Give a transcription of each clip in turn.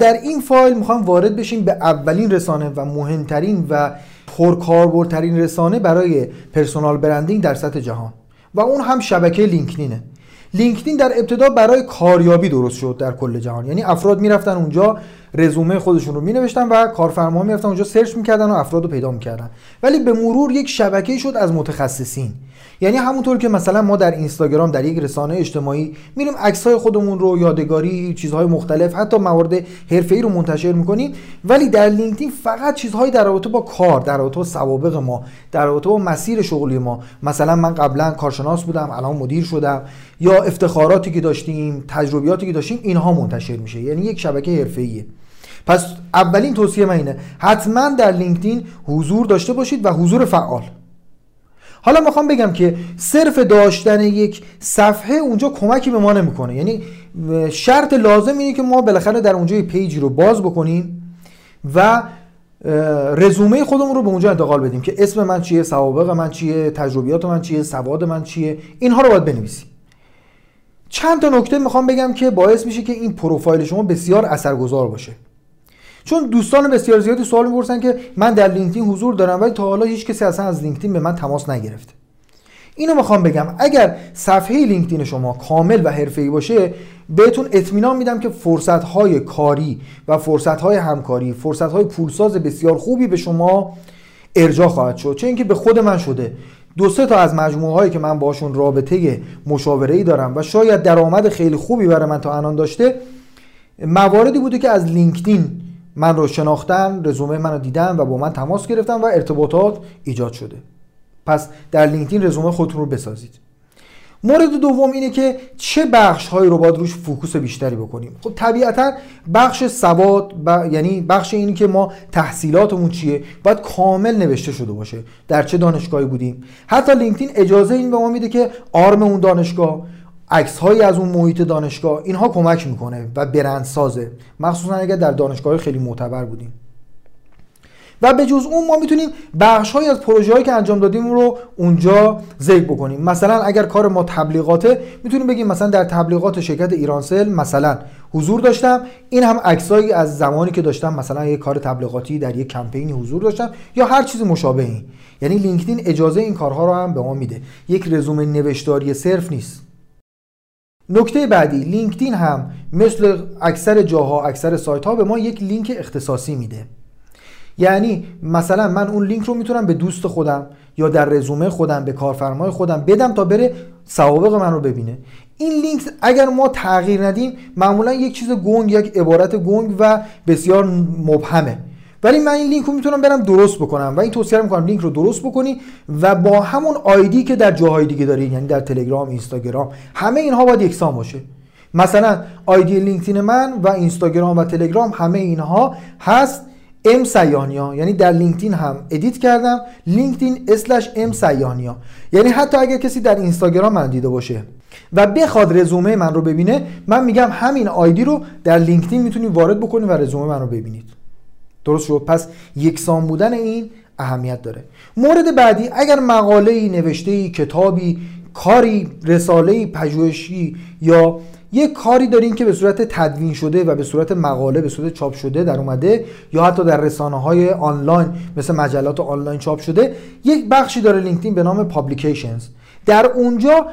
در این فایل میخوام وارد بشیم به اولین رسانه و مهمترین و پرکاربردترین رسانه برای پرسونال برندینگ در سطح جهان و اون هم شبکه لینکدینه. لینکدین در ابتدا برای کاریابی درست شد در کل جهان، یعنی افراد میرفتن اونجا رزومه خودشون رو مینوشتن و کارفرماها میرفتن اونجا سرچ میکردن و افراد رو پیدا میکردن، ولی به مرور یک شبکه شد از متخصصین. یعنی همونطور که مثلا ما در اینستاگرام در یک رسانه اجتماعی میریم عکس‌های خودمون رو، یادگاری، چیزهای مختلف، حتی موارد حرفه‌ای رو منتشر میکنیم، ولی در لینکدین فقط چیزهای در رابطه با کار، در رابطه با سوابق ما، در رابطه با مسیر شغلی ما، مثلا من قبلا کارشناس بودم الان مدیر شدم، یا افتخاراتی که داشتیم، تجربیاتی که داشتیم، اینها منتشر میشه. یعنی یک شبکه حرفه‌ایه. پس اولین توصیه من اینه حتما در لینکدین حضور داشته باشید و حضور فعال. حالا میخوام بگم که صرف داشتن یک صفحه اونجا کمکی به ما نمیکنه، یعنی شرط لازم اینه که ما بالاخره در اونجا یک پیجی رو باز بکنیم و رزومه خودمون رو به اونجا انتقال بدیم که اسم من چیه، سوابق من چیه، تجربیات من چیه، سواد من چیه، اینها رو باید بنویسیم. چند تا نکته میخوام بگم که باعث میشه که این پروفایل شما بسیار اثرگذار باشه، چون دوستان بسیار زیادی سوال می‌پرسن که من در لینکدین حضور دارم ولی تا حالا هیچ کسی اصلا از لینکدین به من تماس نگرفته. اینو میخوام بگم اگر صفحه لینکدین شما کامل و حرفه‌ای باشه بهتون اطمینان میدم که فرصت‌های کاری و فرصت‌های همکاری، فرصت‌های پولساز بسیار خوبی به شما ارجاع خواهد شد. چون اینکه به خود من شده، دو سه تا از مجموعه‌هایی که من باشون رابطه مشاوره‌ای دارم و شاید درآمد خیلی خوبی برای من تا الان داشته، مواردی بوده که از لینکدین من رو شناختن، رزومه من رو دیدن و با من تماس گرفتن و ارتباطات ایجاد شده. پس در لینکدین رزومه خودتون رو بسازید. مورد دوم اینه که چه بخش هایی رو باید روش فوکوس بیشتری بکنیم. خب طبیعتا بخش سواد، یعنی بخش اینی که ما تحصیلاتمون چیه باید کامل نوشته شده باشه، در چه دانشگاهی بودیم. حتی لینکدین اجازه این به ما میده که آرم اون دانشگاه، عکس‌هایی از اون محیط دانشگاه، اینها کمک میکنه و برندسازه، مخصوصا اگر در دانشگاه خیلی معتبر بودیم. و به جز اون ما میتونیم بخش‌هایی از پروژه‌هایی که انجام دادیم رو اونجا ذکر بکنیم. مثلا اگر کار ما تبلیغاته میتونیم بگیم مثلا در تبلیغات شرکت ایرانسل مثلا حضور داشتم، این هم عکسایی از زمانی که داشتم مثلا یک کار تبلیغاتی در یک کمپینی حضور داشتم یا هر چیز مشابه این. یعنی لینکدین اجازه این کارها رو هم به ما میده، یک رزومه نوشتاری صرف نیست. نکته بعدی، لینکدین هم مثل اکثر جاها، اکثر سایت ها به ما یک لینک اختصاصی میده. یعنی مثلا من اون لینک رو میتونم به دوست خودم یا در رزومه خودم به کارفرمای خودم بدم تا بره سوابق من رو ببینه. این لینک اگر ما تغییر ندیم معمولا یک چیز گنگ، یک عبارت گنگ و بسیار مبهمه، ولی من این لینک رو میتونم برم درست بکنم و این توصیه میکنم لینک رو درست بکنی و با همون آیدی که در جاهای دیگه دارین، یعنی در تلگرام، اینستاگرام، همه اینها باید یکسان باشه. مثلا آیدی لینکدین من و اینستاگرام و تلگرام همه اینها هست @msayanyan، یعنی در لینکدین هم ادیت کردم linkedin/msayanyan. یعنی حتی اگر کسی در اینستاگرام من دیده باشه و بخواد رزومه من رو ببینه، من میگم همین آیدی رو در لینکدین میتونید وارد بکنید و رزومه من رو ببینید. درست شد؟ پس یکسان بودن این اهمیت داره. مورد بعدی، اگر مقاله‌ای نوشته‌ای، کتابی، کاری، رساله‌ای پژوهشی یا یک کاری دارین که به صورت تدوین شده و به صورت مقاله، به صورت چاپ شده در اومده یا حتی در رسانه‌های آنلاین مثل مجلات آنلاین چاپ شده، یک بخشی داره لینکدین به نام پابلیکیشنز. در اونجا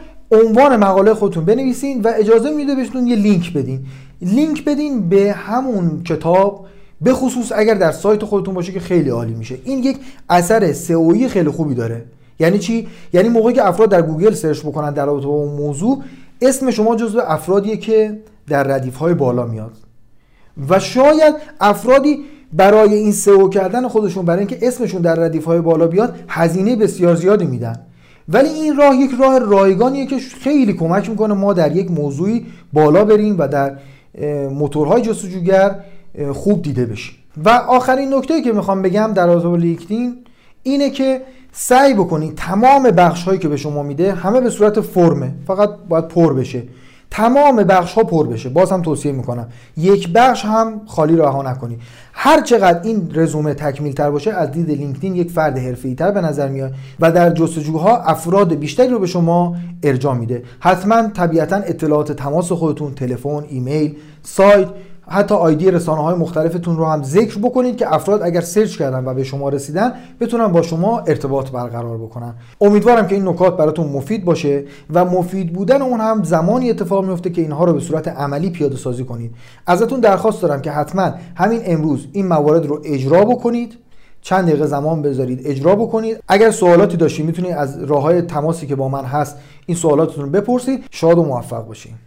عنوان مقاله خودتون بنویسین و اجازه میده بهشون یه لینک بدین. لینک بدین به همون کتاب، به خصوص اگر در سایت خودتون باشه که خیلی عالی میشه. این یک اثر سئویی خیلی خوبی داره. یعنی چی؟ یعنی موقعی که افراد در گوگل سرچ بکنن در رابطه با اون موضوع، اسم شما جزو افرادیه که در ردیف‌های بالا میاد و شاید افرادی برای این سئو کردن خودشون، برای اینکه اسمشون در ردیف‌های بالا بیاد، هزینه بسیار زیادی میدن، ولی این راه یک راه رایگانیه که خیلی کمک میکنه ما در یک موضوعی بالا بریم و در موتورهای جستجوگر خوب دیده بشیم. و آخرین نکته که میخوام بگم در رابطه با لینکدین اینه که سعی بکنید تمام بخش هایی که به شما میده همه به صورت فرمه، فقط باید پر بشه، تمام بخش ها پر بشه. باز هم توصیه میکنم یک بخش هم خالی رها نکنید. هر چقدر این رزومه تکمیل تر باشه از دید لینکدین یک فرد حرفه‌ای تر به نظر میاد و در جستجوها افراد بیشتری رو به شما ارجاع میده. حتما طبیعتا اطلاعات تماس خودتون، تلفن، ایمیل، سایت، حتی آیدی رسانه‌های مختلفتون رو هم ذکر بکنید که افراد اگر سرچ کردن و به شما رسیدن بتونن با شما ارتباط برقرار بکنن. امیدوارم که این نکات براتون مفید باشه و مفید بودن اون هم زمانی اتفاق میفته که اینها رو به صورت عملی پیاده سازی کنید. ازتون درخواست دارم که حتما همین امروز این موارد رو اجرا بکنید، چند دقیقه زمان بذارید اجرا بکنید. اگر سوالاتی داشتید میتونید از راه‌های تماسی که با من هست این سوالاتتون رو بپرسید. شاد و موفق باشید.